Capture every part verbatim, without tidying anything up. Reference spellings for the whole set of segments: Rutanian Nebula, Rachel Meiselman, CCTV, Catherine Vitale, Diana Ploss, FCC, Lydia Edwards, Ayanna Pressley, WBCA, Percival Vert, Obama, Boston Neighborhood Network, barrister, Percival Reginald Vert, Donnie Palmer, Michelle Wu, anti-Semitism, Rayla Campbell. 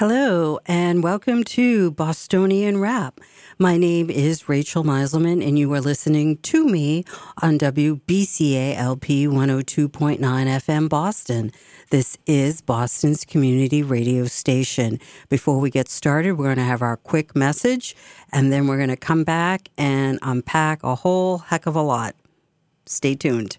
Hello, and welcome to Bostonian Rap. My name is Rachel Meiselman, and you are listening to me on W B C A L P one oh two point nine F M Boston. This is Boston's community radio station. Before we get started, we're going to have our quick message, and then we're going to come back and unpack a whole heck of a lot. Stay tuned.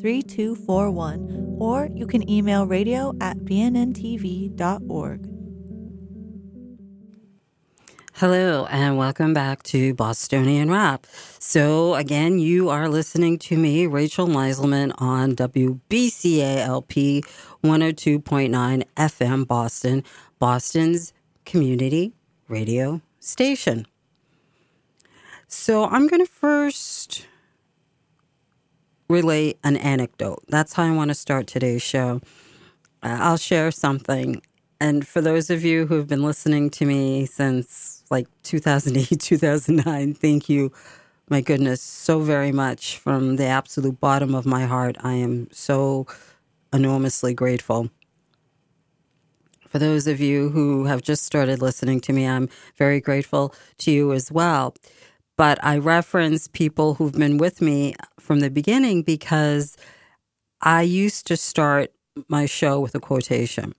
three two four one. Or you can email radio at b n n t v dot org. Hello, and welcome back to Bostonian Rap. So, again, you are listening to me, Rachel Meiselman, on W B C A L P one oh two point nine F M Boston, Boston's community radio station. So I'm going to first relay an anecdote. That's how I want to start today's show. Uh, I'll share something. And for those of you who have been listening to me since like two thousand eight, two thousand nine, thank you, my goodness, so very much. From the absolute bottom of my heart, I am so enormously grateful. For those of you who have just started listening to me, I'm very grateful to you as well. But I reference people who've been with me from the beginning because I used to start my show with a quotation.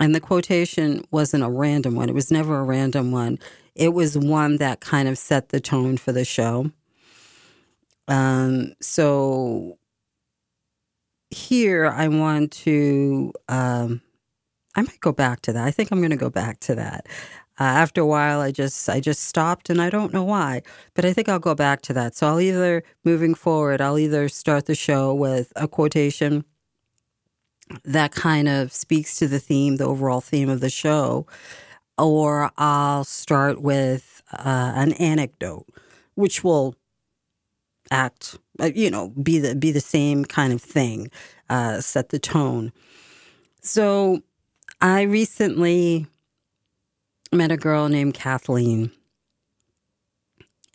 And the quotation wasn't a random one. It was never a random one. It was one that kind of set the tone for the show. Um, so here I want to, um, I might go back to that. I think I'm going to go back to that. Uh, after a while, I just I just stopped, and I don't know why, but I think I'll go back to that. So I'll either, moving forward, I'll either start the show with a quotation that kind of speaks to the theme, the overall theme of the show, or I'll start with uh, an anecdote, which will act, you know, be the, be the same kind of thing, uh, set the tone. So I recently met a girl named Kathleen,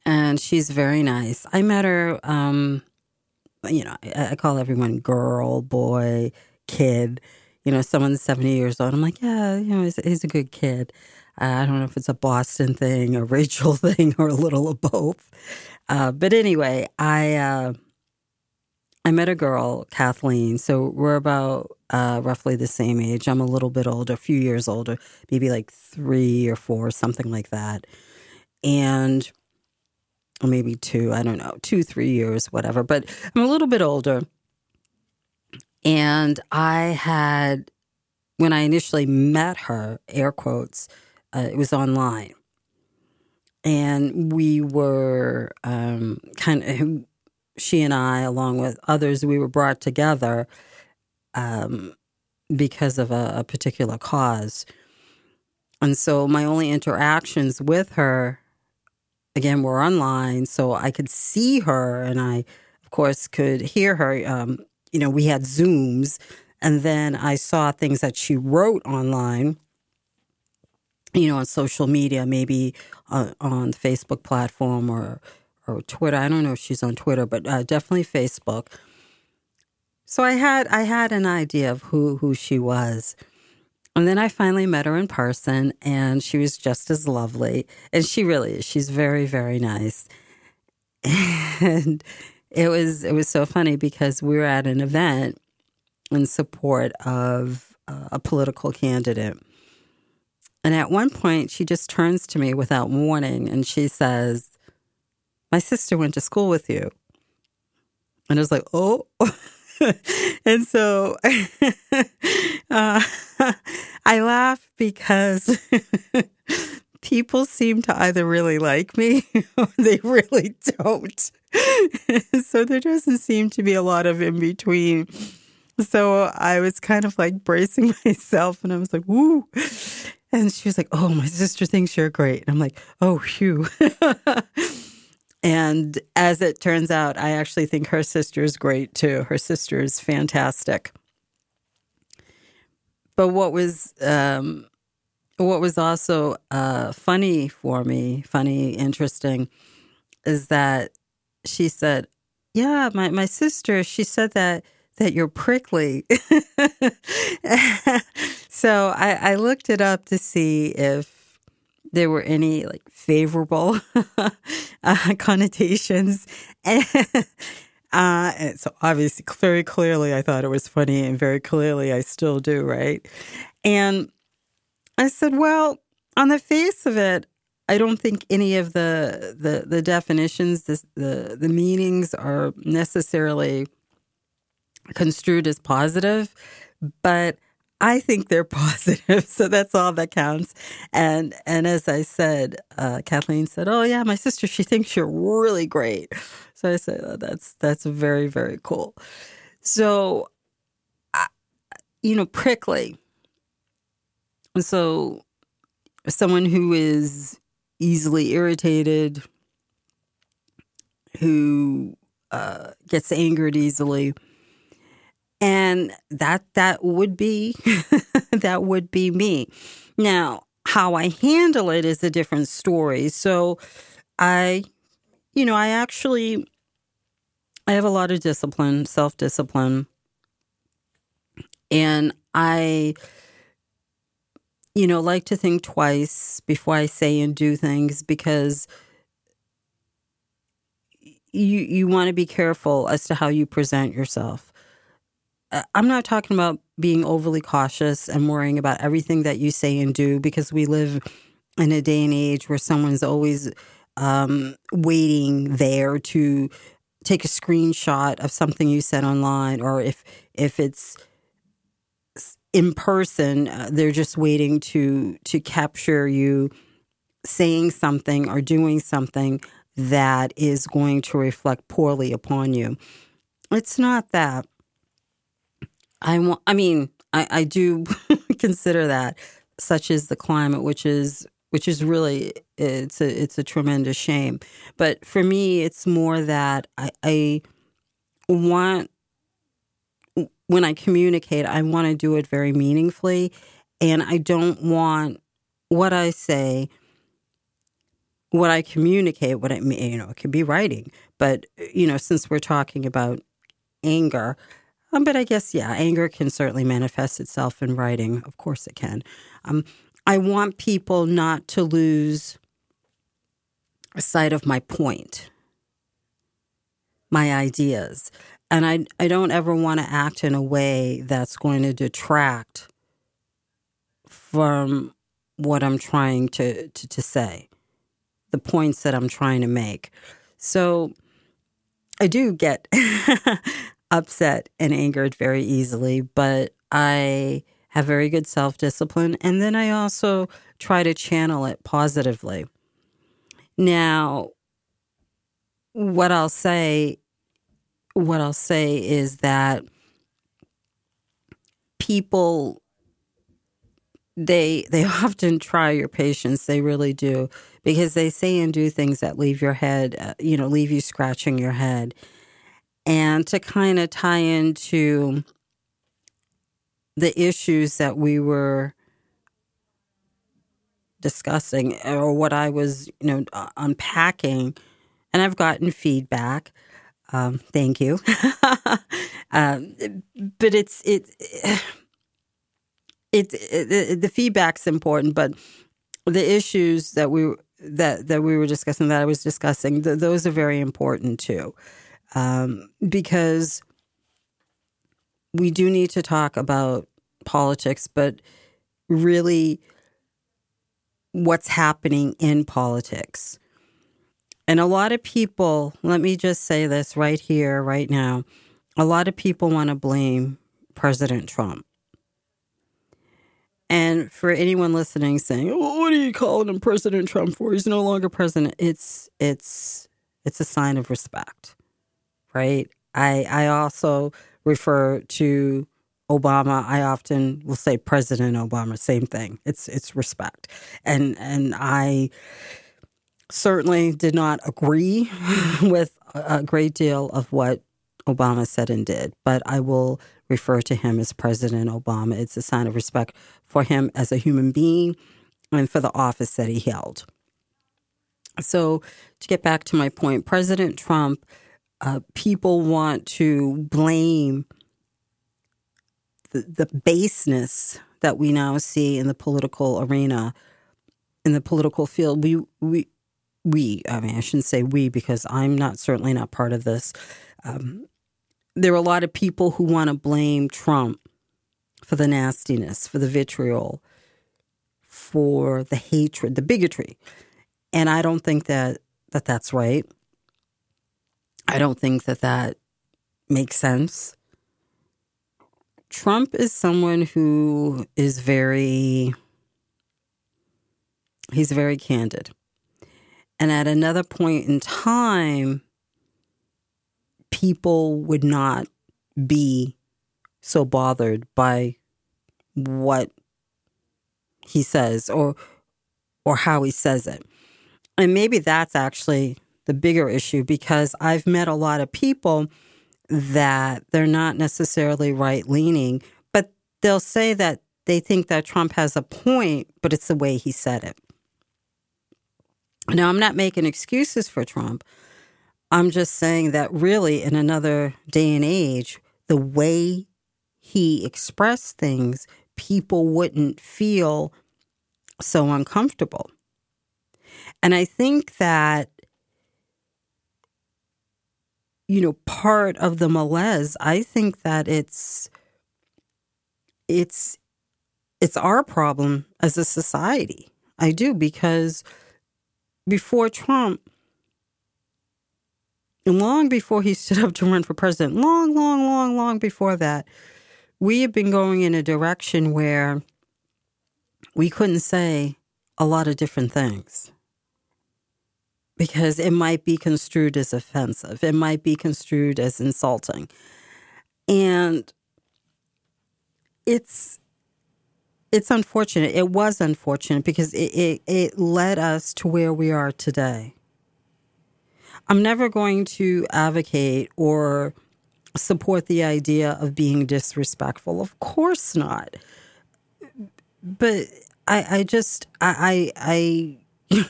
and she's very nice. I met her, um, you know, I, I call everyone girl, boy, kid. You know, someone's seventy years old. I'm like, yeah, you know, he's, he's a good kid. Uh, I don't know if it's a Boston thing, a Rachel thing, or a little of both. Uh, but anyway, I uh, I met a girl, Kathleen. So we're about Uh, roughly the same age. I'm a little bit older, a few years older, maybe like three or four, something like that. And or maybe two, I don't know, two, three years, whatever. But I'm a little bit older. And I had, when I initially met her, air quotes, uh, it was online. And we were um, kind of, she and I, along with others, we were brought together Um, because of a, a particular cause. And so my only interactions with her, again, were online. So I could see her, and I, of course, could hear her. Um, you know, we had Zooms, and then I saw things that she wrote online, you know, on social media, maybe uh, on the Facebook platform or, or Twitter. I don't know if she's on Twitter, but uh, definitely Facebook. So I had I had an idea of who, who she was. And then I finally met her in person, and she was just as lovely. And she really is. She's very, very nice. And it was it was so funny because we were at an event in support of a political candidate. And at one point, she just turns to me without warning, and she says, "My sister went to school with you." And I was like, oh. And so uh, I laugh because people seem to either really like me or they really don't. So there doesn't seem to be a lot of in between. So I was kind of like bracing myself, and I was like, woo. And she was like, oh, my sister thinks you're great. And I'm like, oh, phew. And as it turns out, I actually think her sister is great, too. Her sister is fantastic. But what was um, what was also uh, funny for me, funny, interesting, is that she said, yeah, my, my sister, she said that that you're prickly. So I, I looked it up to see if there were any like favorable uh, connotations. And, uh, and so obviously, very clearly, I thought it was funny, and very clearly, I still do, right? And I said, well, on the face of it, I don't think any of the the, the definitions, the, the the meanings are necessarily construed as positive, but I think they're positive, so that's all that counts. And and as I said, uh, Kathleen said, "Oh yeah, my sister, she thinks you're really great." So I said, oh, "That's that's very very cool." So, I, you know, prickly. So, someone who is easily irritated, who uh, gets angered easily. And that that would be that would be me. Now, how I handle it is a different story. So I, you know, I actually, I have a lot of discipline, self-discipline. And I, you know, like to think twice before I say and do things, because you you want to be careful as to how you present yourself. I'm not talking about being overly cautious and worrying about everything that you say and do, because we live in a day and age where someone's always um, waiting there to take a screenshot of something you said online, or if if it's in person, uh, they're just waiting to to capture you saying something or doing something that is going to reflect poorly upon you. It's not that. I want, I mean, I, I do consider that, such is the climate, which is which is really, it's a it's a tremendous shame. But for me, it's more that I, I want, when I communicate, I want to do it very meaningfully, and I don't want what I say, what I communicate, what I mean, you know, it could be writing, but you know, since we're talking about anger. Um, but I guess, yeah, anger can certainly manifest itself in writing. Of course it can. Um, I want people not to lose sight of my point, my ideas. And I, I don't ever want to act in a way that's going to detract from what I'm trying to, to, to say, the points that I'm trying to make. So I do get upset and angered very easily, but I have very good self-discipline, and then I also try to channel it positively. Now, what I'll say, what I'll say is that people, they they often try your patience, they really do, because they say and do things that leave your head, uh, you know, leave you scratching your head. And to kind of tie into the issues that we were discussing, or what I was, you know, unpacking, and I've gotten feedback. Um, thank you. um, but it's it it, it it the feedback's important, but the issues that we that that we were discussing, that I was discussing, th- those are very important too. Um, because we do need to talk about politics, but really what's happening in politics. And a lot of people, let me just say this right here, right now, a lot of people want to blame President Trump. And for anyone listening saying, oh, what are you calling him President Trump for? He's no longer president. It's, it's, it's a sign of respect. Right. I I also refer to Obama, I often will say President Obama, same thing. It's it's respect. And and I certainly did not agree with a great deal of what Obama said and did, but I will refer to him as President Obama. It's a sign of respect for him as a human being and for the office that he held. So to get back to my point, President Trump, uh, people want to blame the, the baseness that we now see in the political arena, in the political field. We, we, we I mean, I shouldn't say we because I'm not certainly not part of this. Um, there are a lot of people who want to blame Trump for the nastiness, for the vitriol, for the hatred, the bigotry. And I don't think that, that that's right. I don't think that that makes sense. Trump is someone who is very, he's very candid. And at another point in time, people would not be so bothered by what he says or or how he says it. And maybe that's actually the bigger issue, because I've met a lot of people that they're not necessarily right-leaning, but they'll say that they think that Trump has a point, but it's the way he said it. Now, I'm not making excuses for Trump. I'm just saying that really in another day and age, the way he expressed things, people wouldn't feel so uncomfortable. And I think that, you know, part of the malaise, I think that it's it's it's our problem as a society. I do, because before Trump, and long before he stood up to run for president, long, long, long, long before that, we had been going in a direction where we couldn't say a lot of different things because it might be construed as offensive. It might be construed as insulting. And it's it's unfortunate. It was unfortunate because it, it, it led us to where we are today. I'm never going to advocate or support the idea of being disrespectful. Of course not. But I, I just, I, I, I,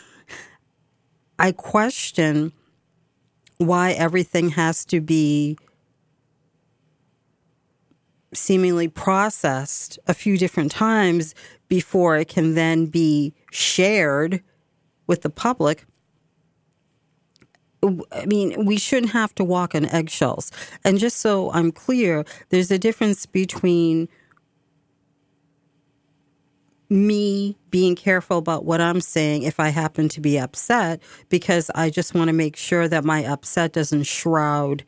I question why everything has to be seemingly processed a few different times before it can then be shared with the public. I mean, we shouldn't have to walk on eggshells. And just so I'm clear, there's a difference between me being careful about what I'm saying if I happen to be upset, because I just want to make sure that my upset doesn't shroud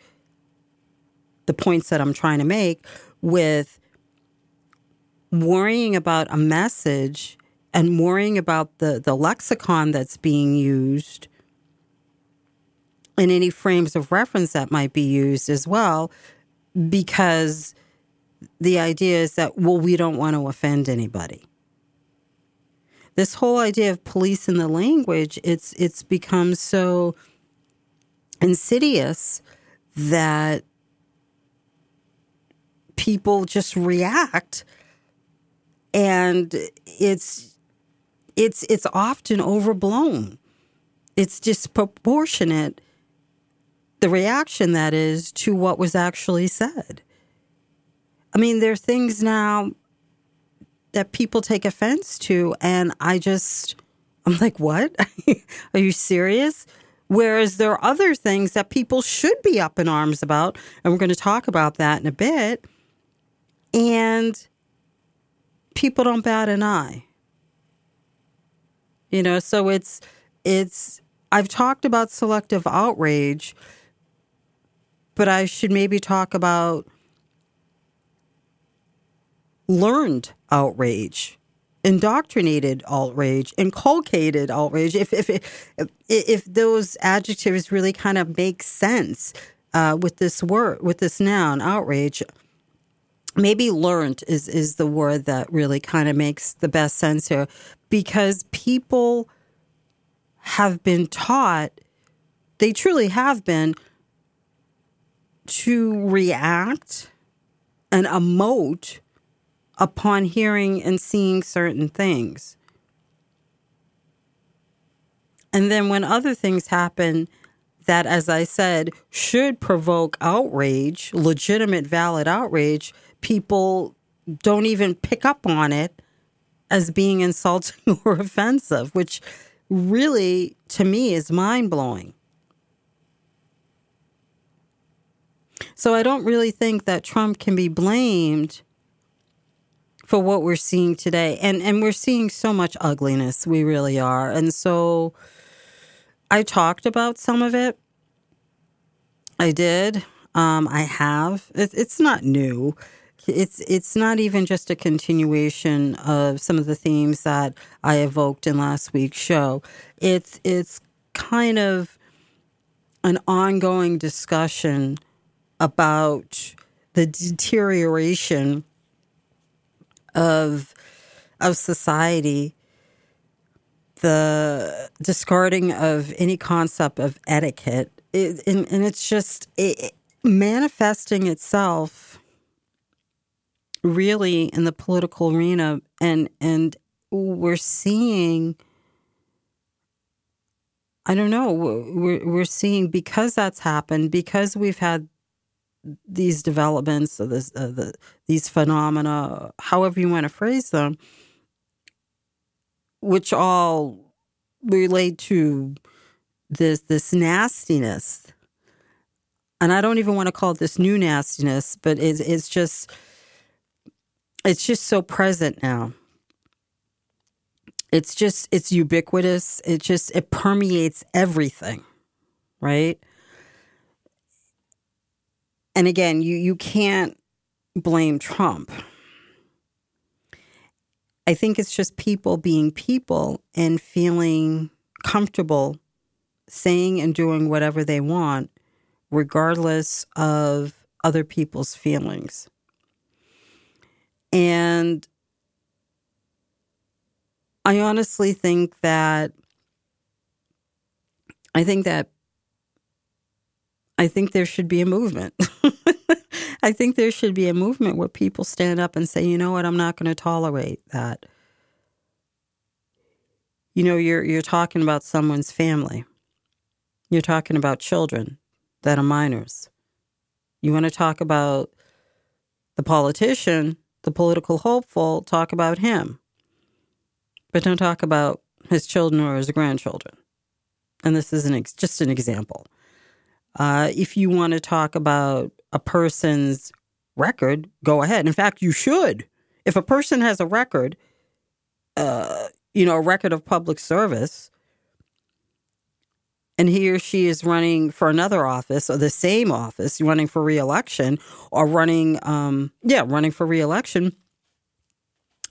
the points that I'm trying to make, with worrying about a message and worrying about the, the lexicon that's being used and any frames of reference that might be used as well, because the idea is that, well, we don't want to offend anybody. This whole idea of policing the language, it's it's become so insidious that people just react, and it's it's it's often overblown. It's disproportionate, the reaction that is, to what was actually said. I mean, there are things now that people take offense to, and I just, I'm like, what? Are you serious? Whereas there are other things that people should be up in arms about, and we're going to talk about that in a bit, and people don't bat an eye. You know, so it's, it's, I've talked about selective outrage, but I should maybe talk about learned outrage, indoctrinated outrage, inculcated outrage, if if if, if those adjectives really kind of make sense uh, with this word, with this noun, outrage. maybe learned is, is the word that really kind of makes the best sense here, because people have been taught, they truly have been, to react and emote upon hearing and seeing certain things. And then when other things happen that, as I said, should provoke outrage, legitimate, valid outrage, people don't even pick up on it as being insulting or offensive, which really, to me, is mind-blowing. So I don't really think that Trump can be blamed for what we're seeing today. And and we're seeing so much ugliness. We really are. And so I talked about some of it. I did. Um, I have. It, it's not new. It's it's not even just a continuation of some of the themes that I evoked in last week's show. It's it's kind of an ongoing discussion about the deterioration of of society, the discarding of any concept of etiquette, it, and, and it's just it, manifesting itself really in the political arena, and and we're seeing, I don't know, we're we're seeing, because that's happened, because we've had these developments, or this, uh, the, these phenomena, however you want to phrase them, which all relate to this this nastiness. And I don't even want to call it this new nastiness, but it's, it's just it's just so present now. It's just, it's ubiquitous. It just, it permeates everything, right? And again, you, you can't blame Trump. I think it's just people being people and feeling comfortable saying and doing whatever they want, regardless of other people's feelings. And I honestly think that, I think that I think there should be a movement. I think there should be a movement where people stand up and say, you know what, I'm not going to tolerate that. You know, you're you're talking about someone's family. You're talking about children that are minors. You want to talk about the politician, the political hopeful, talk about him. But don't talk about his children or his grandchildren. And this is an ex- just an example. Uh, if you want to talk about a person's record, go ahead. In fact, you should. If a person has a record, uh, you know, a record of public service, and he or she is running for another office or the same office, running for reelection or running, um, yeah, running for reelection,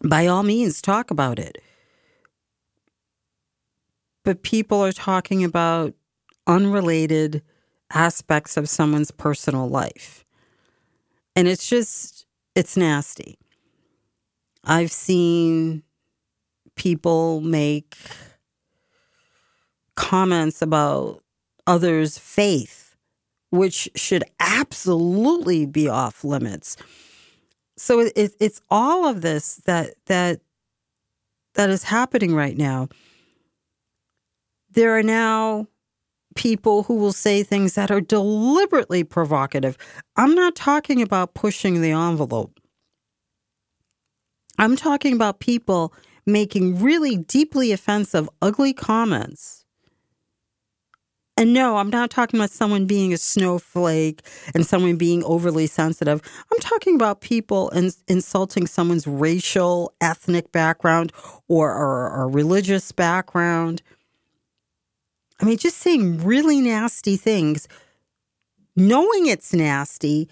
by all means, talk about it. But people are talking about unrelated aspects of someone's personal life. And it's just, it's nasty. I've seen people make comments about others' faith, which should absolutely be off limits. So it, it, it's all of this that that that is happening right now. There are now people who will say things that are deliberately provocative. I'm not talking about pushing the envelope. I'm talking about people making really deeply offensive, ugly comments. And no, I'm not talking about someone being a snowflake and someone being overly sensitive. I'm talking about people ins- insulting someone's racial, ethnic background or, or, or religious background. I mean, just saying really nasty things, knowing it's nasty,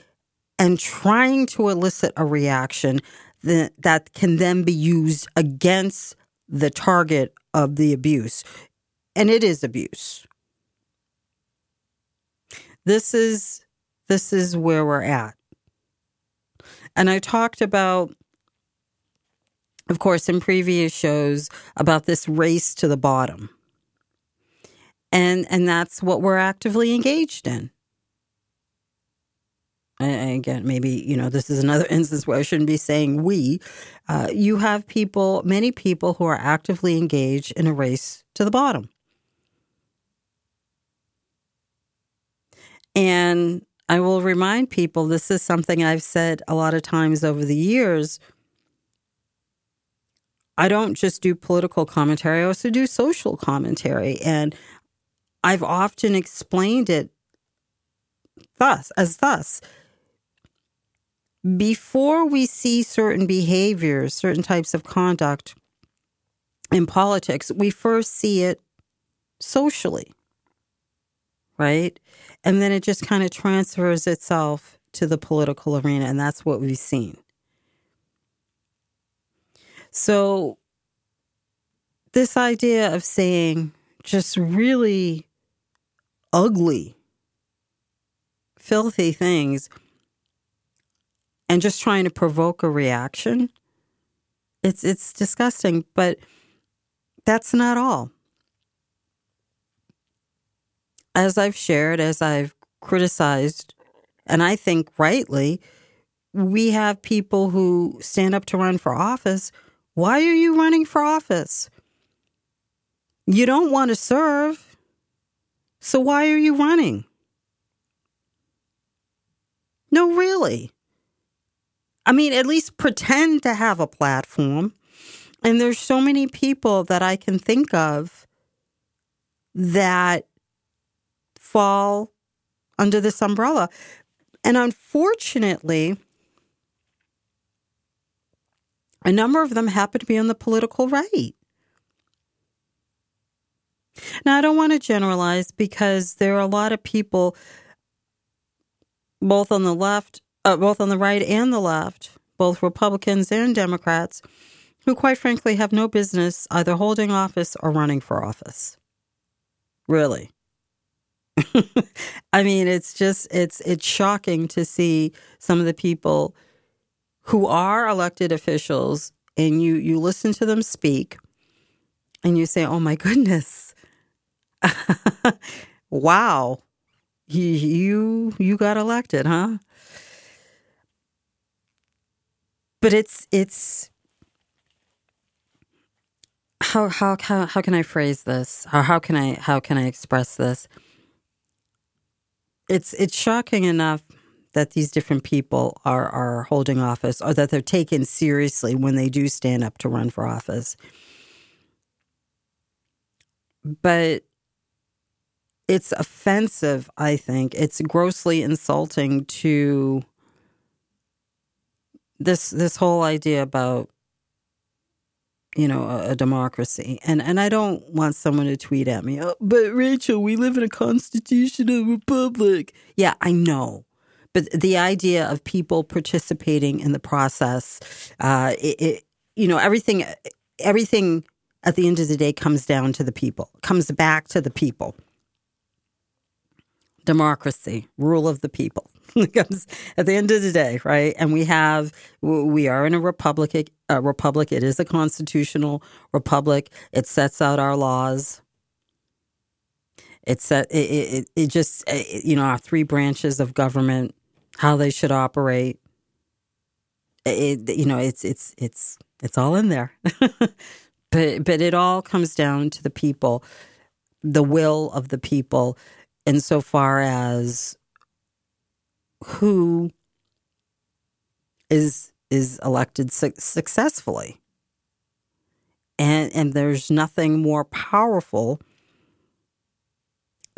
and trying to elicit a reaction that, that can then be used against the target of the abuse. And it is abuse. This is this is where we're at. And I talked about, of course, in previous shows about this race to the bottom. And and that's what we're actively engaged in. And again, maybe, you know, this is another instance where I shouldn't be saying we. Uh, you have people, many people who are actively engaged in a race to the bottom. And I will remind people, this is something I've said a lot of times over the years. I don't just do political commentary, I also do social commentary. And I've often explained it thus, as thus. Before we see certain behaviors, certain types of conduct in politics, we first see it socially, right? And then it just kind of transfers itself to the political arena, and that's what we've seen. So this idea of saying just really ugly, filthy things and just trying to provoke a reaction, it's it's disgusting, but that's not all. As I've shared, as I've criticized, and I think rightly, we have people who stand up to run for office. Why are you running for office? You don't want to serve, so why are you running? No, really. I mean, at least pretend to have a platform. And there's so many people that I can think of that fall under this umbrella. And unfortunately, a number of them happen to be on the political right. Now, I don't want to generalize because there are a lot of people, both on the left, uh, both on the right and the left, both Republicans and Democrats, who quite frankly have no business either holding office or running for office. Really. I mean, it's just, it's it's shocking to see some of the people who are elected officials, and you, you listen to them speak, and you say, oh my goodness, wow, you you got elected, huh? But it's, it's how how how, how can I phrase this? Or how can I how can I express this? It's it's shocking enough that these different people are, are holding office, or that they're taken seriously when they do stand up to run for office. But it's offensive, I think. It's grossly insulting to this this whole idea about, you know, a, a democracy. And and I don't want someone to tweet at me, oh, but Rachel, we live in a constitutional republic. Yeah, I know. But the idea of people participating in the process, uh, it, it, you know, everything, everything at the end of the day comes down to the people, comes back to the people. Democracy, rule of the people, comes at the end of the day, right? And we have, we are in a republic. A republic. It is a constitutional republic. It sets out our laws. It's it, it it just it, you know, our three branches of government, how they should operate. It, you know, it's it's it's it's all in there, but but it all comes down to the people, the will of the people, insofar as who is is elected su- successfully, and and there's nothing more powerful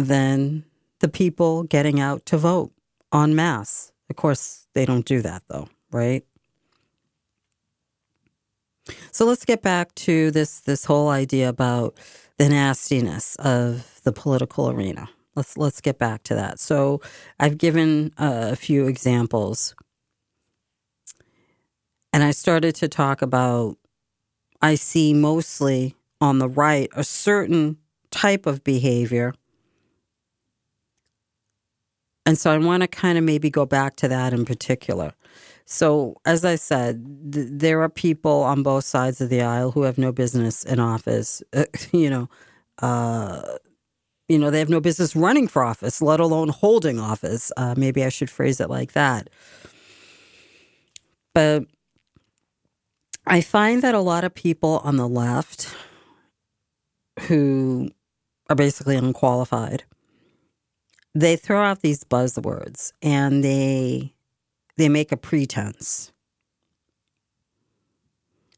than the people getting out to vote en masse. Of course, they don't do that, though, right? So let's get back to this this whole idea about the nastiness of the political arena. Let's let's get back to that. So I've given uh, a few examples, and I started to talk about, I see mostly on the right a certain type of behavior. And so I want to kind of maybe go back to that in particular. So, as I said, th- there are people on both sides of the aisle who have no business in office. Uh, you know, uh, you know, they have no business running for office, let alone holding office. Uh, maybe I should phrase it like that. But I find that a lot of people on the left who are basically unqualified, they throw out these buzzwords and they... they make a pretense.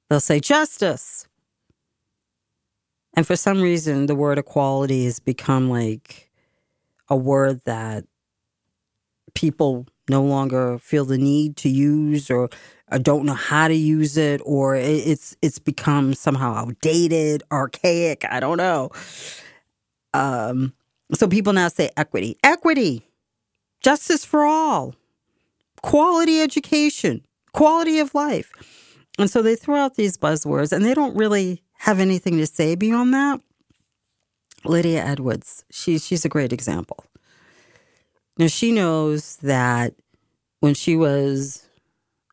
They'll say justice. And for some reason, the word equality has become like a word that people no longer feel the need to use or, or don't know how to use it, or it's it's become somehow outdated, archaic, I don't know. Um, so people now say equity. Equity. Justice for all. Quality education, quality of life. And so they throw out these buzzwords, and they don't really have anything to say beyond that. Lydia Edwards, she, she's a great example. Now, she knows that when she was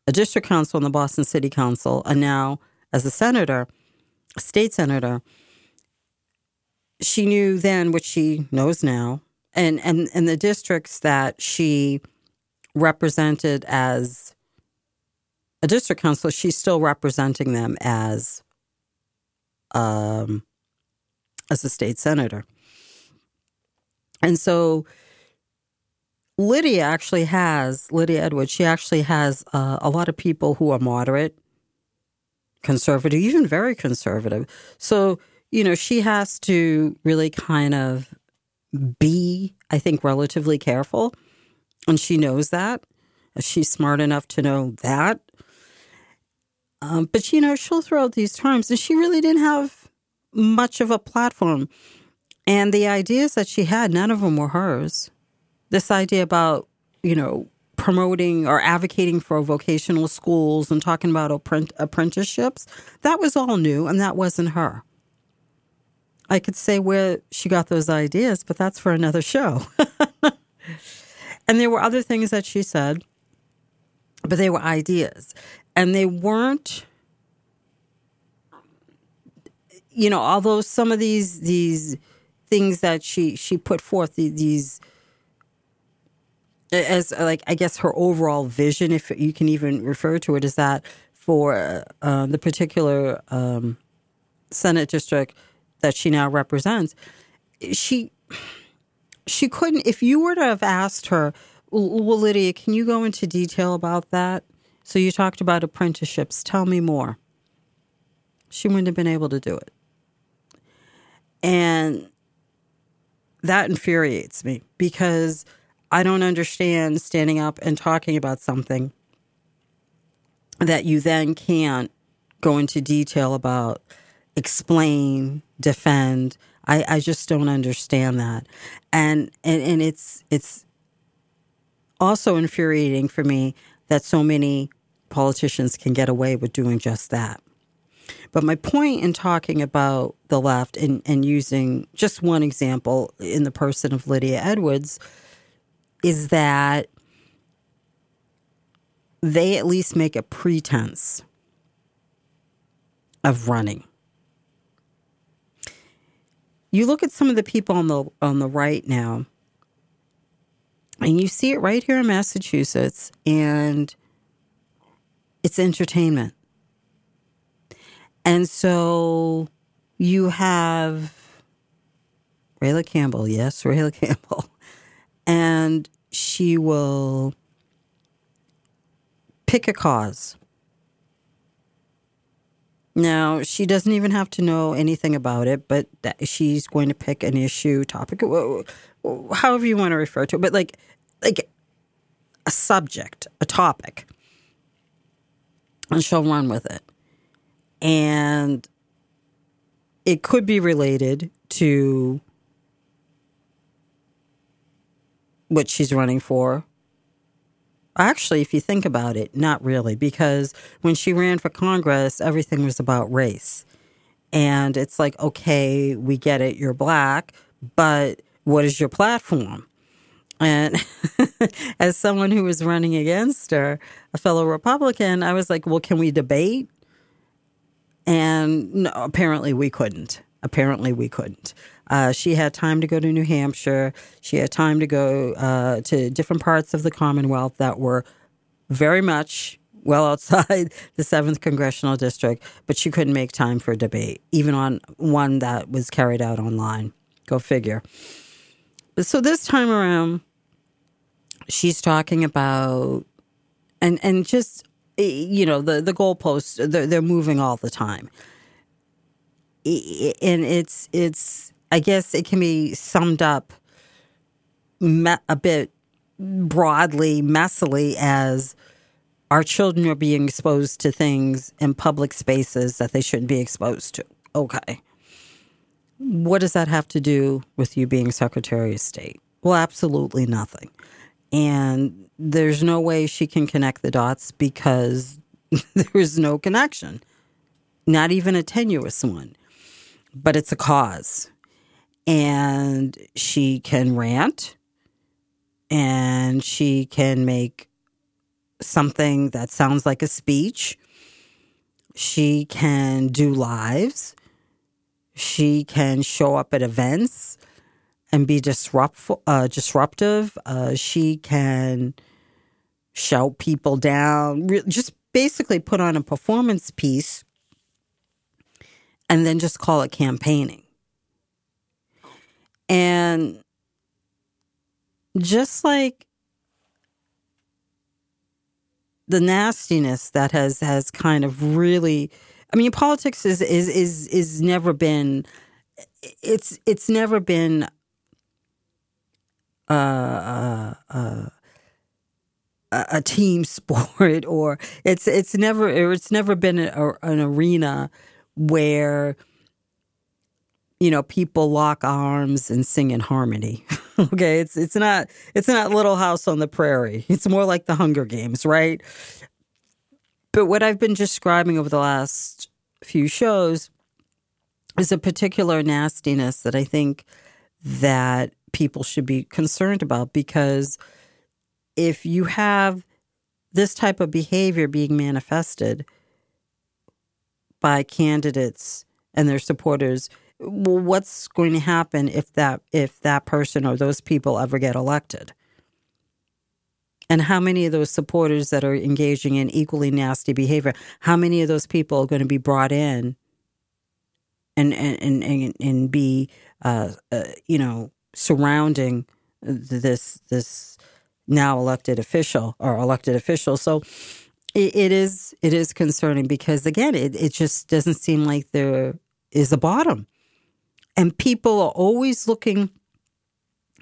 a district council in the Boston City Council, and now as a senator, a state senator, she knew then what she knows now. And, and, and the districts that she represented as a district council, she's still representing them as um, as a state senator. And so Lydia actually has, Lydia Edwards, she actually has uh, a lot of people who are moderate, conservative, even very conservative. So, you know, she has to really kind of be, I think, relatively careful. And she knows that. She's smart enough to know that. Um, but, you know, she'll throw out these terms. And she really didn't have much of a platform. And the ideas that she had, none of them were hers. This idea about, you know, promoting or advocating for vocational schools and talking about apprent- apprenticeships, that was all new, and that wasn't her. I could say where she got those ideas, but that's for another show. And there were other things that she said, but they were ideas. And they weren't, you know, although some of these these things that she, she put forth, these, as like, I guess her overall vision, if you can even refer to it as that, for uh, the particular um, Senate district that she now represents, she... She couldn't, if you were to have asked her, well, Lydia, can you go into detail about that? So you talked about apprenticeships. Tell me more. She wouldn't have been able to do it. And that infuriates me because I don't understand standing up and talking about something that you then can't go into detail about, explain, defend. I, I just don't understand that. And, and and it's it's also infuriating for me that so many politicians can get away with doing just that. But my point in talking about the left and, and using just one example in the person of Lydia Edwards is that they at least make a pretense of running. You look at some of the people on the on the right now, and you see it right here in Massachusetts, and it's entertainment. And so you have Rayla Campbell, yes, Rayla Campbell, and she will pick a cause. Now, she doesn't even have to know anything about it, but that she's going to pick an issue, topic, however you want to refer to it, but like like a subject, a topic, and she'll run with it. And it could be related to what she's running for. Actually, if you think about it, not really, because when she ran for Congress, everything was about race. And it's like, okay, we get it, you're black, but what is your platform? And as someone who was running against her, a fellow Republican, I was like, well, can we debate? And no, apparently we couldn't. Apparently we couldn't. Uh, she had time to go to New Hampshire. She had time to go uh, to different parts of the Commonwealth that were very much well outside the seventh Congressional District, but she couldn't make time for a debate, even on one that was carried out online. Go figure. So this time around, she's talking about, and and just, you know, the, the goalposts, they're, they're moving all the time. And it's, it's I guess it can be summed up a bit broadly, messily, as our children are being exposed to things in public spaces that they shouldn't be exposed to. Okay. What does that have to do with you being Secretary of State? Well, absolutely nothing. And there's no way she can connect the dots because there is no connection, not even a tenuous one, but it's a cause. And she can rant and she can make something that sounds like a speech. She can do lives. She can show up at events and be disrupt, uh, disruptive. Uh, she can shout people down, re- just basically put on a performance piece and then just call it campaigning. And just like the nastiness that has, has kind of really... I mean, politics is is is is never been it's it's never been uh, uh, uh, a team sport, or it's it's never it's never been a, an arena where, you know, people lock arms and sing in harmony. Okay, it's it's not it's not Little House on the Prairie. It's more like the Hunger Games, right? But what I've been describing over the last few shows is a particular nastiness that I think that people should be concerned about, because if you have this type of behavior being manifested by candidates and their supporters, well, what's going to happen if that if that person or those people ever get elected? And how many of those supporters that are engaging in equally nasty behavior, how many of those people are going to be brought in and and and, and be, uh, uh, you know, surrounding this this now elected official or elected official? So it, it is it is concerning because, again, it, it just doesn't seem like there is a bottom. And people are always looking...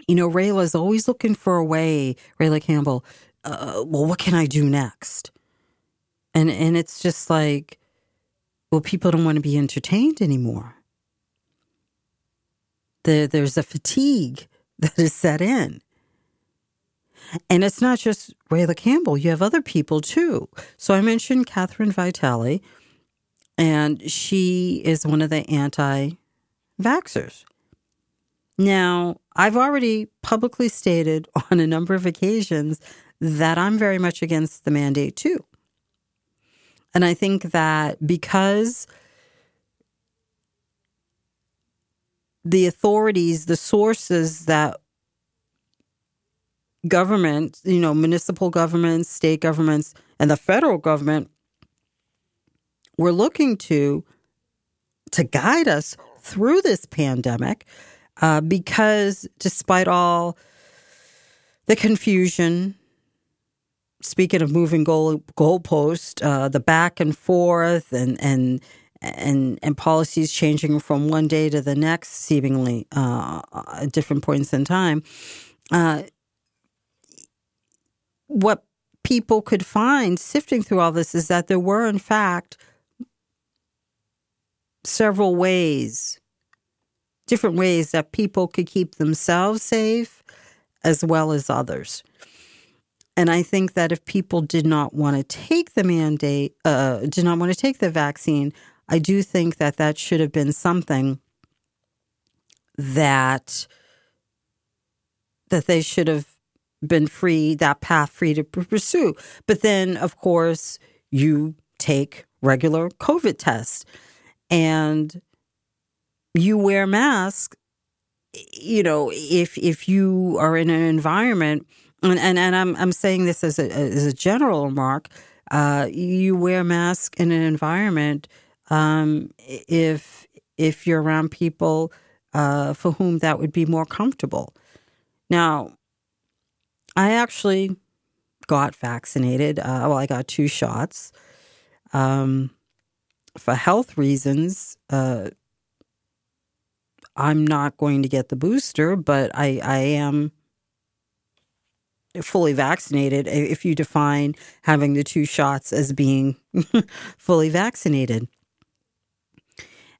You know, Rayla's always looking for a way, Rayla Campbell, uh, well, what can I do next? And and it's just like, well, people don't want to be entertained anymore. There, there's a fatigue that is set in. And it's not just Rayla Campbell. You have other people, too. So I mentioned Catherine Vitale, and she is one of the anti-vaxxers. Now, I've already publicly stated on a number of occasions that I'm very much against the mandate, too. And I think that because the authorities, the sources that government, you know, municipal governments, state governments, and the federal government were looking to, to guide us through this pandemic— Uh, because despite all the confusion, speaking of moving goal goalposts, uh, the back and forth and and and and policies changing from one day to the next, seemingly uh, at different points in time, uh, what people could find sifting through all this is that there were, in fact, several ways different ways that people could keep themselves safe as well as others. And I think that if people did not want to take the mandate, uh, did not want to take the vaccine, I do think that that should have been something that that they should have been free, that path free to pursue. But then, of course, you take regular COVID tests and you wear masks, you know, if if you are in an environment, and, and, and I'm I'm saying this as a as a general remark, uh, you wear masks in an environment um, if if you're around people uh, for whom that would be more comfortable. Now, I actually got vaccinated. Uh, well, I got two shots. Um, for health reasons, uh, I'm not going to get the booster, but I, I am fully vaccinated if you define having the two shots as being fully vaccinated.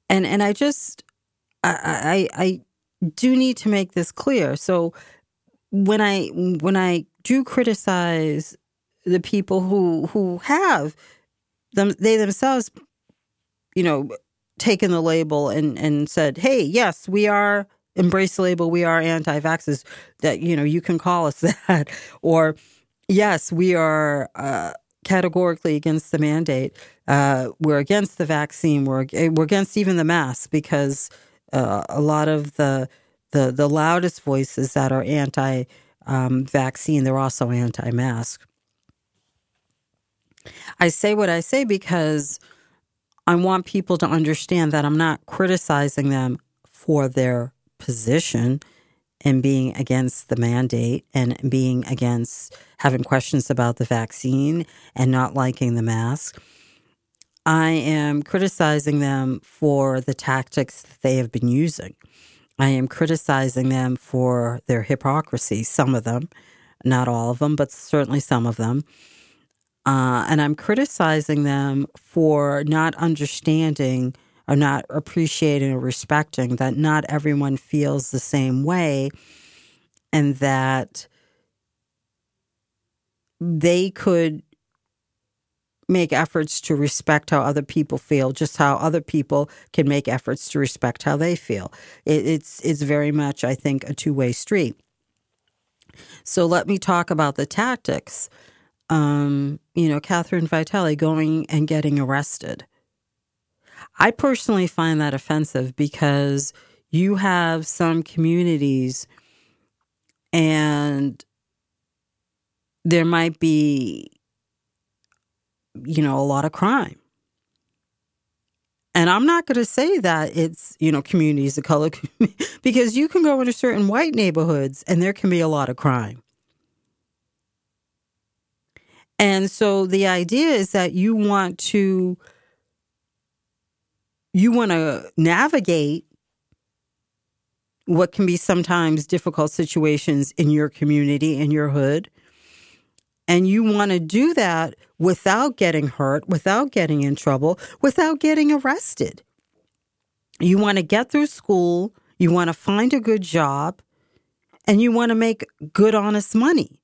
And and I just, I, I I do need to make this clear. So when I when I do criticize the people who who have them, they themselves, you know, taken the label and, and said, hey, yes, we are, embrace the label, we are anti-vaxxers, that, you know, you can call us that. Or, yes, we are uh, categorically against the mandate. Uh, we're against the vaccine. We're we're against even the mask, because uh, a lot of the, the, the loudest voices that are anti-vaccine, um, they're also anti-mask. I say what I say because I want people to understand that I'm not criticizing them for their position and being against the mandate and being against having questions about the vaccine and not liking the mask. I am criticizing them for the tactics that they have been using. I am criticizing them for their hypocrisy, some of them, not all of them, but certainly some of them. Uh, and I'm criticizing them for not understanding or not appreciating or respecting that not everyone feels the same way, and that they could make efforts to respect how other people feel, just how other people can make efforts to respect how they feel. It, it's, it's very much, I think, a two-way street. So let me talk about the tactics. Um, you know, Catherine Vitale going and getting arrested. I personally find that offensive because you have some communities and there might be, you know, a lot of crime. And I'm not going to say that it's, you know, communities of color, because you can go into certain white neighborhoods and there can be a lot of crime. And so the idea is that you want to you want to navigate what can be sometimes difficult situations in your community, in your hood. And you want to do that without getting hurt, without getting in trouble, without getting arrested. You want to get through school, you want to find a good job, and you want to make good, honest money.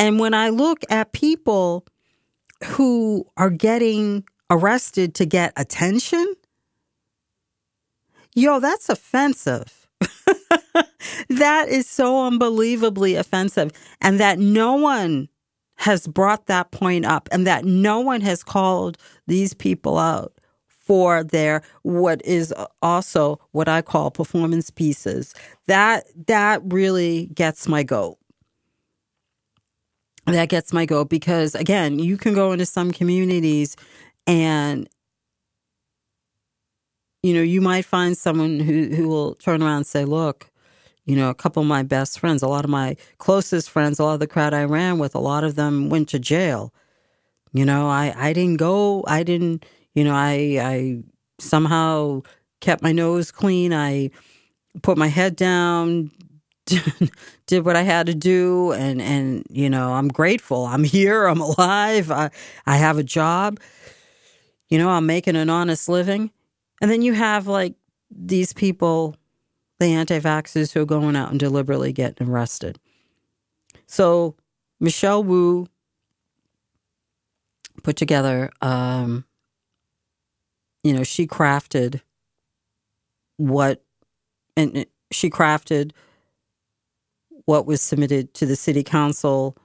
And when I look at people who are getting arrested to get attention, yo, that's offensive. That is so unbelievably offensive. And that no one has brought that point up, and that no one has called these people out for their, what is also what I call, performance pieces. That, that really gets my goat. That gets my goat because, again, you can go into some communities and, you know, you might find someone who, who will turn around and say, look, you know, a couple of my best friends, a lot of my closest friends, a lot of the crowd I ran with, a lot of them went to jail. You know, I, I didn't go, I didn't, you know, I I somehow kept my nose clean. I put my head down, did what I had to do, and, and you know, I'm grateful. I'm here. I'm alive. I, I have a job. You know, I'm making an honest living. And then you have, like, these people, the anti-vaxxers, who are going out and deliberately getting arrested. So Michelle Wu put together, um, you know, she crafted what, and she crafted what was submitted to the city council,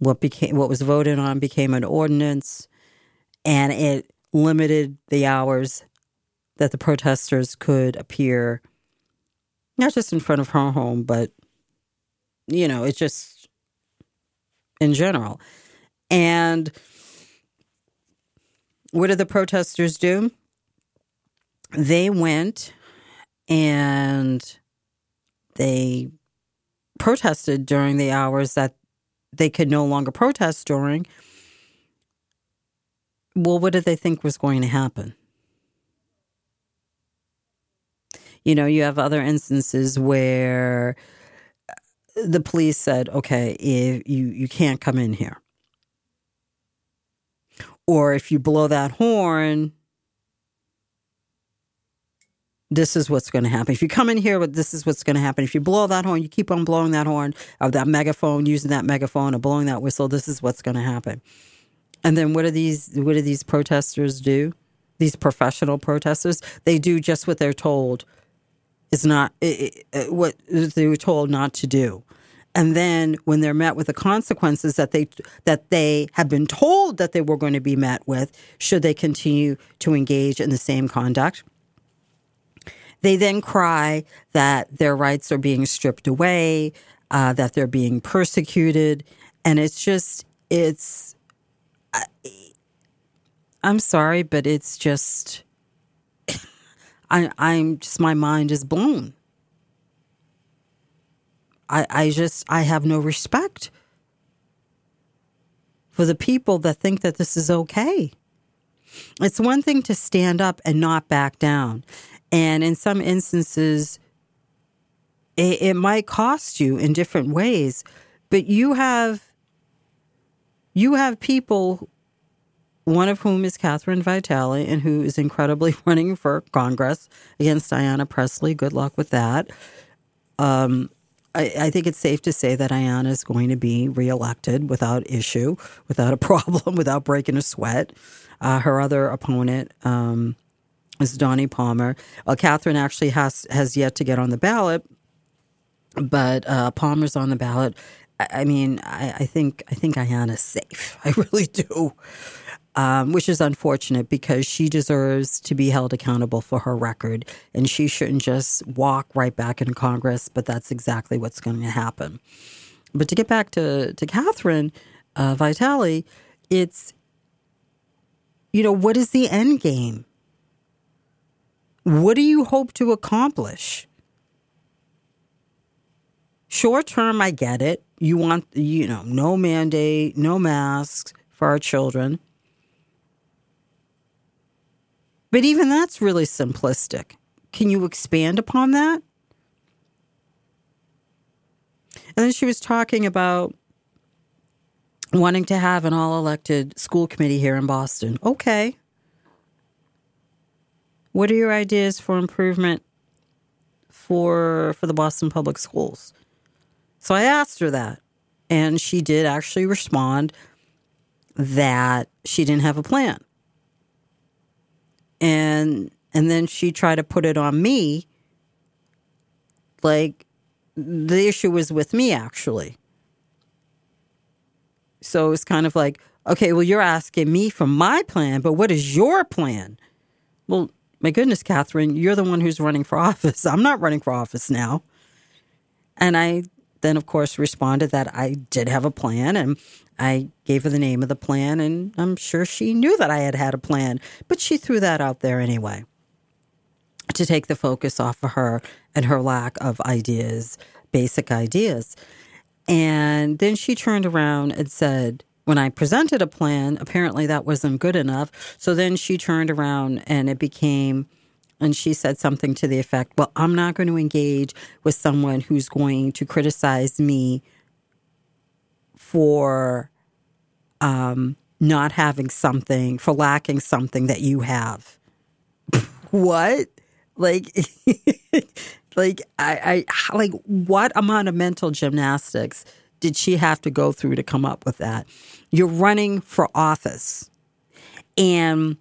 what became what was voted on became an ordinance, and it limited the hours that the protesters could appear, not just in front of her home, but, you know, it's just in general. And what did the protesters do? They went and they protested during the hours that they could no longer protest during. Well, what did they think was going to happen? You know, you have other instances where the police said, okay, if you, you can't come in here. Or if you blow that horn, this is what's going to happen. If you come in here, this is what's going to happen. If you blow that horn, you keep on blowing that horn, or that megaphone, using that megaphone or blowing that whistle, this is what's going to happen. And then what do these, what do these protesters do? These professional protesters, they do just what they're told is not it, it, what they were told not to do. And then when they're met with the consequences that they that they have been told that they were going to be met with, should they continue to engage in the same conduct, they then cry that their rights are being stripped away, uh, that they're being persecuted. And it's just, it's... I, I'm sorry, but it's just, I, I'm just, my mind is blown. I, I just, I have no respect for the people that think that this is okay. It's one thing to stand up and not back down. And in some instances, it, it might cost you in different ways, but you have, you have people, one of whom is Catherine Vitale, and who is incredibly running for Congress against Ayanna Pressley. Good luck with that. Um, I, I think it's safe to say that Ayanna is going to be reelected without issue, without a problem, without breaking a sweat. Uh, her other opponent um, is Donnie Palmer. Uh, Catherine actually has, has yet to get on the ballot, but uh, Palmer's on the ballot. I, I mean, I, I think I think Ayanna's safe. I really do. Um, which is unfortunate because she deserves to be held accountable for her record, and she shouldn't just walk right back in Congress, but that's exactly what's going to happen. But to get back to, to Catherine uh, Vitale, it's, you know, what is the end game? What do you hope to accomplish? Short term, I get it. You want, you know, no mandate, no masks for our children. But even that's really simplistic. Can you expand upon that? And then she was talking about wanting to have an all-elected school committee here in Boston. Okay. What are your ideas for improvement for for the Boston Public Schools? So I asked her that, and she did actually respond that she didn't have a plan. And and then she tried to put it on me, like the issue was with me, actually. So it's kind of like, okay, well, you're asking me for my plan, but what is your plan? Well, my goodness, Catherine, you're the one who's running for office. I'm not running for office now. And I then, of course, responded that I did have a plan, and I gave her the name of the plan, and I'm sure she knew that I had had a plan, but she threw that out there anyway to take the focus off of her and her lack of ideas, basic ideas. And then she turned around and said, when I presented a plan, apparently that wasn't good enough. So then she turned around and it became, and she said something to the effect, well, I'm not going to engage with someone who's going to criticize me for um, not having something, for lacking something that you have. What? Like, like I, I, like what amount of mental gymnastics did she have to go through to come up with that? You're running for office, and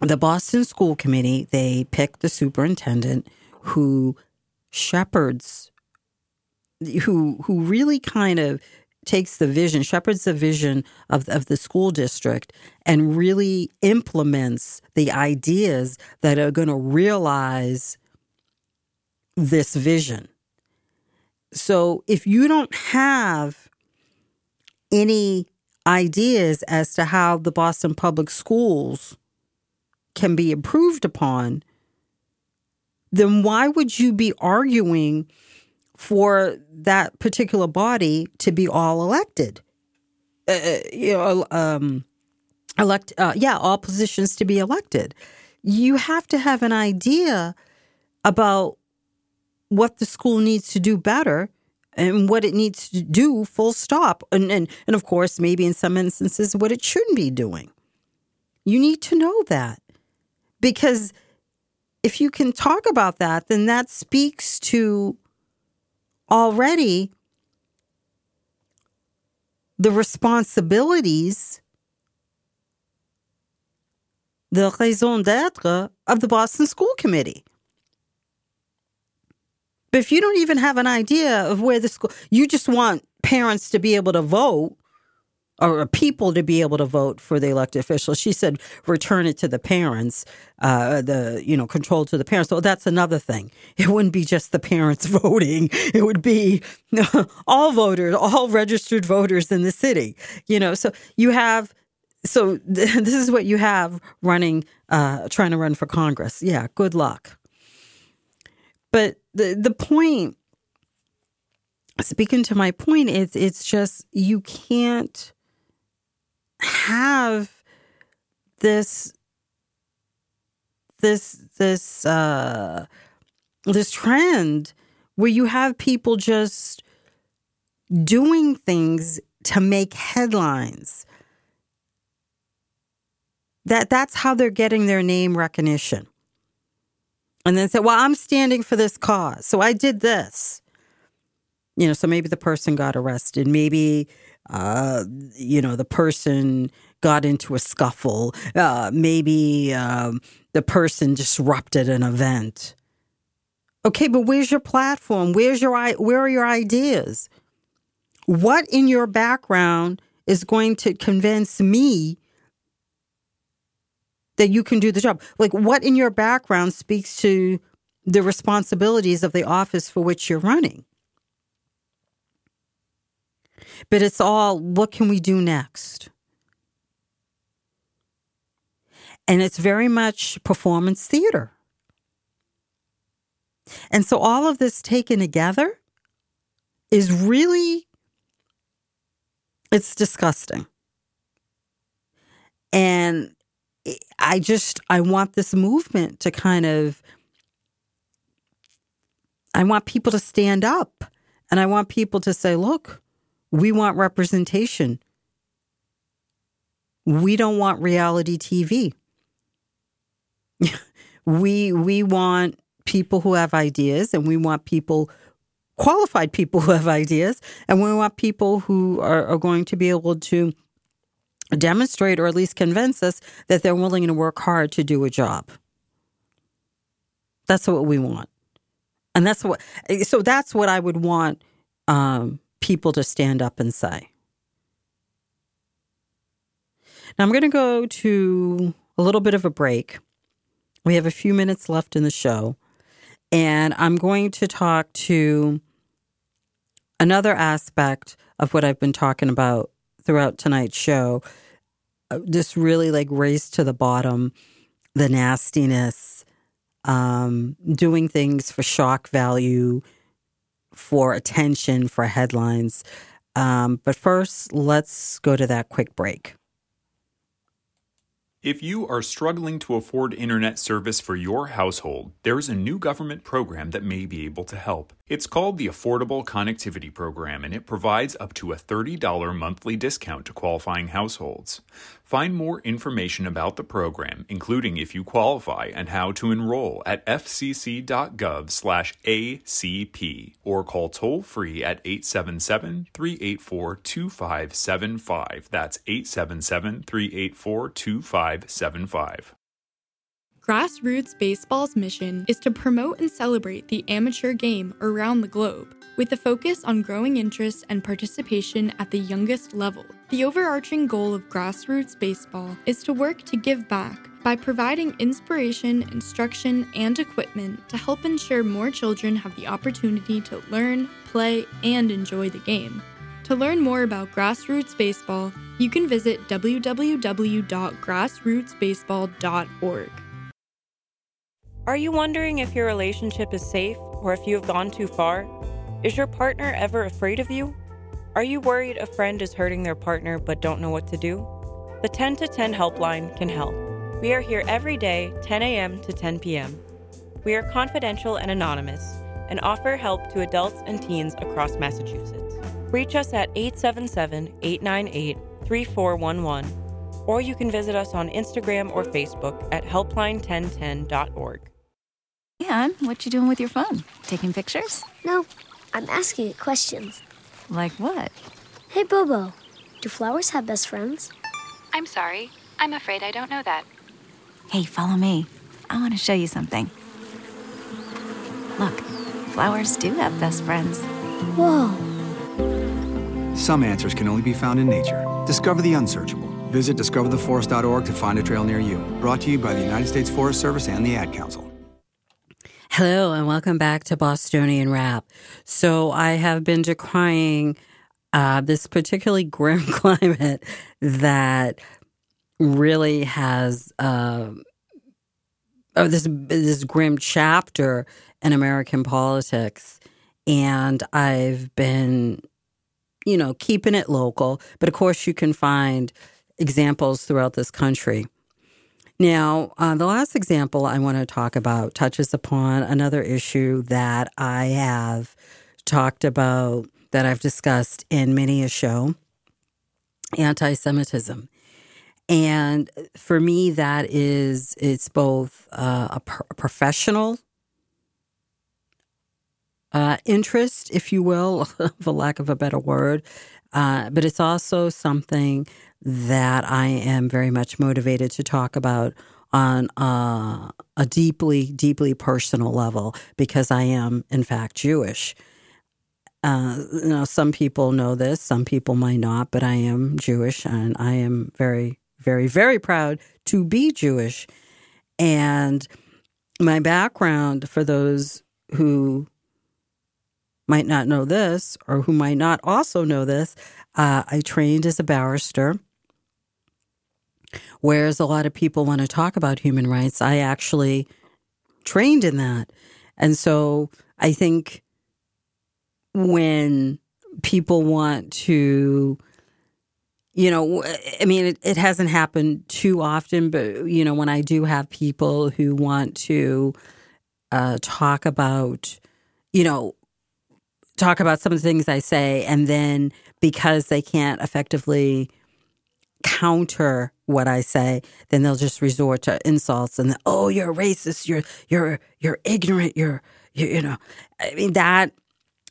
the Boston School Committee, they picked the superintendent who shepherds who who really kind of takes the vision, shepherds the vision of, of the school district and really implements the ideas that are going to realize this vision. So if you don't have any ideas as to how the Boston Public Schools can be improved upon, then why would you be arguing for that particular body to be all elected? Uh, you know, um, elect, uh, yeah, all positions to be elected. You have to have an idea about what the school needs to do better and what it needs to do, full stop. And, and, and of course, maybe in some instances, what it shouldn't be doing. You need to know that, because if you can talk about that, then that speaks to already the responsibilities, the raison d'être of the Boston School Committee. But if you don't even have an idea of where the school, you just want parents to be able to vote, or people to be able to vote for the elected officials. She said, return it to the parents, uh, the, you know, control to the parents. So that's another thing. It wouldn't be just the parents voting. It would be all voters, all registered voters in the city, you know. So you have, so this is what you have running, uh, trying to run for Congress. Yeah, good luck. But the the point, speaking to my point, is it's just you can't have this this this uh, this trend where you have people just doing things to make headlines. That that's how they're getting their name recognition. And then say, well, I'm standing for this cause, so I did this. You know, so maybe the person got arrested. Maybe, uh, you know, the person got into a scuffle. Uh, maybe um, the person disrupted an event. Okay, but where's your platform? Where's your where are your ideas? What in your background is going to convince me that you can do the job? Like, what in your background speaks to the responsibilities of the office for which you're running? But it's all, what can we do next? And it's very much performance theater. And so all of this taken together is really, it's disgusting. And I just, I want this movement to kind of, I want people to stand up. And I want people to say, look, we want representation. We don't want reality T V. we we want people who have ideas, and we want people, qualified people who have ideas, and we want people who are, are going to be able to demonstrate or at least convince us that they're willing to work hard to do a job. That's what we want. And that's what, so that's what I would want um people to stand up and say. Now I'm going to go to a little bit of a break. We have a few minutes left in the show, and I'm going to talk to another aspect of what I've been talking about throughout tonight's show. This really like race to the bottom, the nastiness, um, doing things for shock value, for attention, for headlines. Um, but first, let's go to that quick break. If you are struggling to afford internet service for your household, there's a new government program that may be able to help. It's called the Affordable Connectivity Program, and it provides up to a thirty dollars monthly discount to qualifying households. Find more information about the program, including if you qualify and how to enroll, at f c c dot gov slash A C P or call toll-free at eight seven seven, three eight four, two five seven five. That's eight seven seven, three eight four, two five seven five. five seven five. Grassroots baseball's mission is to promote and celebrate the amateur game around the globe, with a focus on growing interest and participation at the youngest level. The overarching goal of grassroots baseball is to work to give back by providing inspiration, instruction, and equipment to help ensure more children have the opportunity to learn, play, and enjoy the game. To learn more about grassroots baseball, you can visit w w w dot grassroots baseball dot org. Are you wondering if your relationship is safe or if you have gone too far? Is your partner ever afraid of you? Are you worried a friend is hurting their partner but don't know what to do? The ten to ten helpline can help. We are here every day, ten a m to ten p m We are confidential and anonymous and offer help to adults and teens across Massachusetts. Reach us at eight seven seven, eight nine eight, three four one one, or you can visit us on Instagram or Facebook at helpline ten ten dot org. Yeah, what you doing with your phone? Taking pictures? No, I'm asking it questions. Like what? Hey, Bobo, do flowers have best friends? I'm sorry, I'm afraid I don't know that. Hey, follow me. I want to show you something. Look, flowers do have best friends. Whoa. Some answers can only be found in nature. Discover the unsearchable. Visit discover the forest dot org to find a trail near you. Brought to you by the United States Forest Service and the Ad Council. Hello, and welcome back to Bostonian Rap. So I have been decrying uh, this particularly grim climate that really has uh, oh, this this grim chapter in American politics, and I've been, you know, keeping it local. But of course, you can find examples throughout this country. Now, uh, the last example I want to talk about touches upon another issue that I have talked about, that I've discussed in many a show: anti-Semitism. And for me, that is, it's both uh, a pro- professional uh, interest, if you will, for lack of a better word, uh, but it's also something that I am very much motivated to talk about on uh, a deeply, deeply personal level, because I am, in fact, Jewish. Uh, you know, some people know this, some people might not, but I am Jewish, and I am very very, very proud to be Jewish. And my background, for those who might not know this or who might not also know this, uh, I trained as a barrister. Whereas a lot of people want to talk about human rights, I actually trained in that. And so I think when people want to, you know, I mean, it, it hasn't happened too often, but, you know, when I do have people who want to uh, talk about, you know, talk about some of the things I say, and then because they can't effectively counter what I say, then they'll just resort to insults and, oh, you're racist, you're you're you're ignorant, you're, you, you know, I mean, that,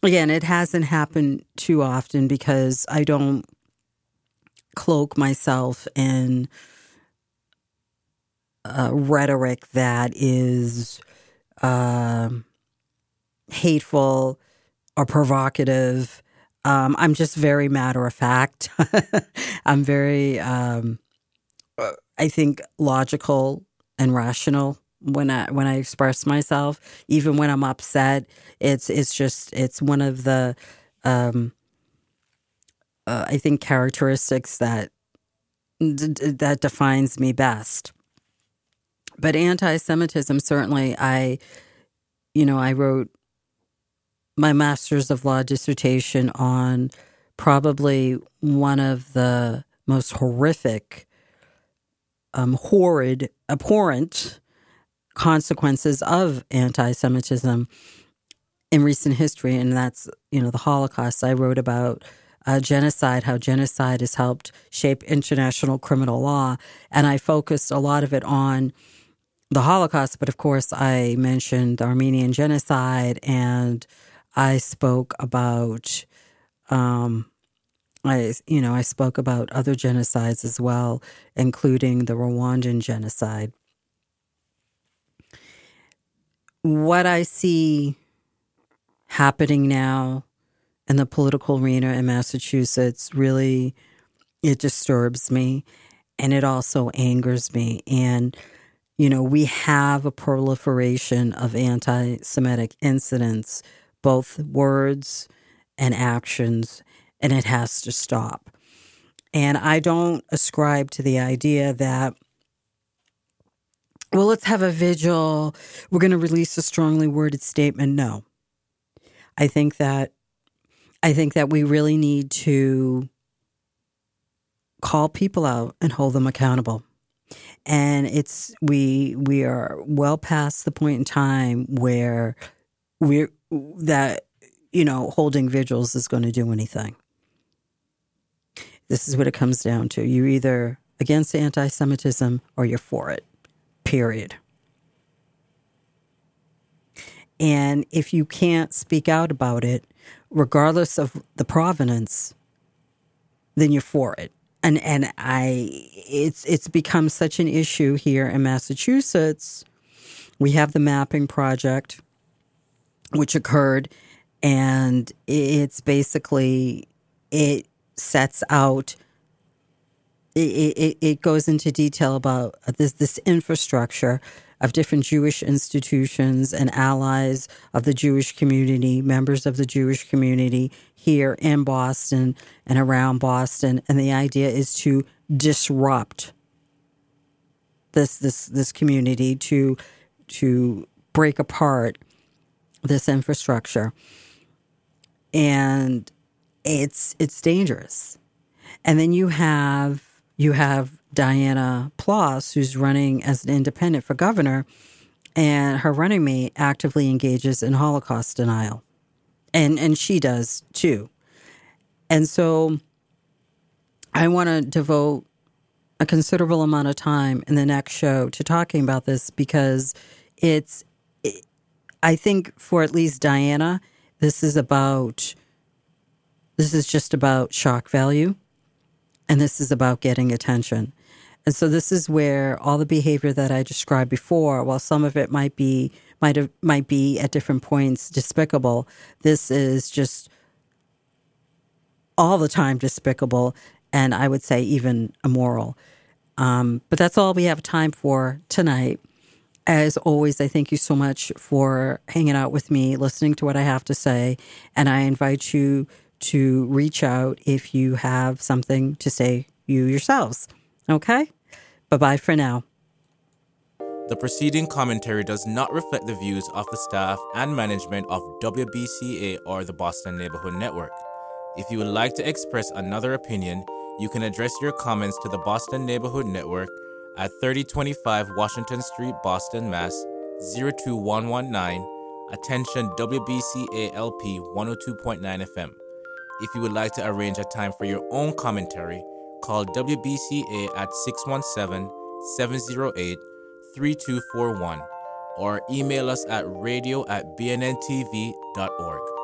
again, it hasn't happened too often because I don't cloak myself in uh, rhetoric that is uh, hateful or provocative. Um, I'm just very matter of fact. I'm very, um, I think, logical and rational when I when I express myself. Even when I'm upset, it's it's just it's one of the. Um, Uh, I think characteristics that d- that defines me best. But anti-Semitism, certainly, I, you know, I wrote my master's of law dissertation on probably one of the most horrific, um, horrid, abhorrent consequences of anti-Semitism in recent history, and that's, you know, the Holocaust. I wrote about Uh, genocide, how genocide has helped shape international criminal law. And I focused a lot of it on the Holocaust, but of course I mentioned the Armenian genocide, and I spoke about, um, I you know, I spoke about other genocides as well, including the Rwandan genocide. What I see happening now in the political arena in Massachusetts really, it disturbs me, and it also angers me. And, you know, we have a proliferation of anti-Semitic incidents, both words and actions, and it has to stop. And I don't ascribe to the idea that, well, let's have a vigil, we're going to release a strongly worded statement. No. I think that I think that we really need to call people out and hold them accountable. And it's we we are well past the point in time where we're that, you know, holding vigils is going to do anything. This is what it comes down to. You're either against anti-Semitism or you're for it. Period. And if you can't speak out about it, regardless of the provenance, then you're for it. And and I, it's it's become such an issue here in Massachusetts. We have the mapping project, which occurred, and it's basically it sets out. It, it, it goes into detail about this, this infrastructure of different Jewish institutions and allies of the Jewish community, members of the Jewish community here in Boston and around Boston. And the idea is to disrupt this this this community, to to break apart this infrastructure. And it's it's dangerous. And then you have You have Diana Ploss, who's running as an independent for governor, and her running mate actively engages in Holocaust denial. And and she does, too. And so I want to devote a considerable amount of time in the next show to talking about this, because it's, it, I think for at least Diana, this is about, this is just about shock value. And this is about getting attention. And so this is where all the behavior that I described before, while some of it might be might have, might be at different points despicable, this is just all the time despicable, and I would say even immoral. Um, but that's all we have time for tonight. As always, I thank you so much for hanging out with me, listening to what I have to say, and I invite you to reach out if you have something to say you yourselves. Okay? Bye-bye for now. The preceding commentary does not reflect the views of the staff and management of W B C A or the Boston Neighborhood Network. If you would like to express another opinion, you can address your comments to the Boston Neighborhood Network at thirty twenty-five Washington Street, Boston, Mass. zero two one one nine, attention W B C A L P one oh two point nine F M. If you would like to arrange a time for your own commentary, call W B C A at six one seven, seven oh eight, three two four one or email us at radio at b n n t v dot org.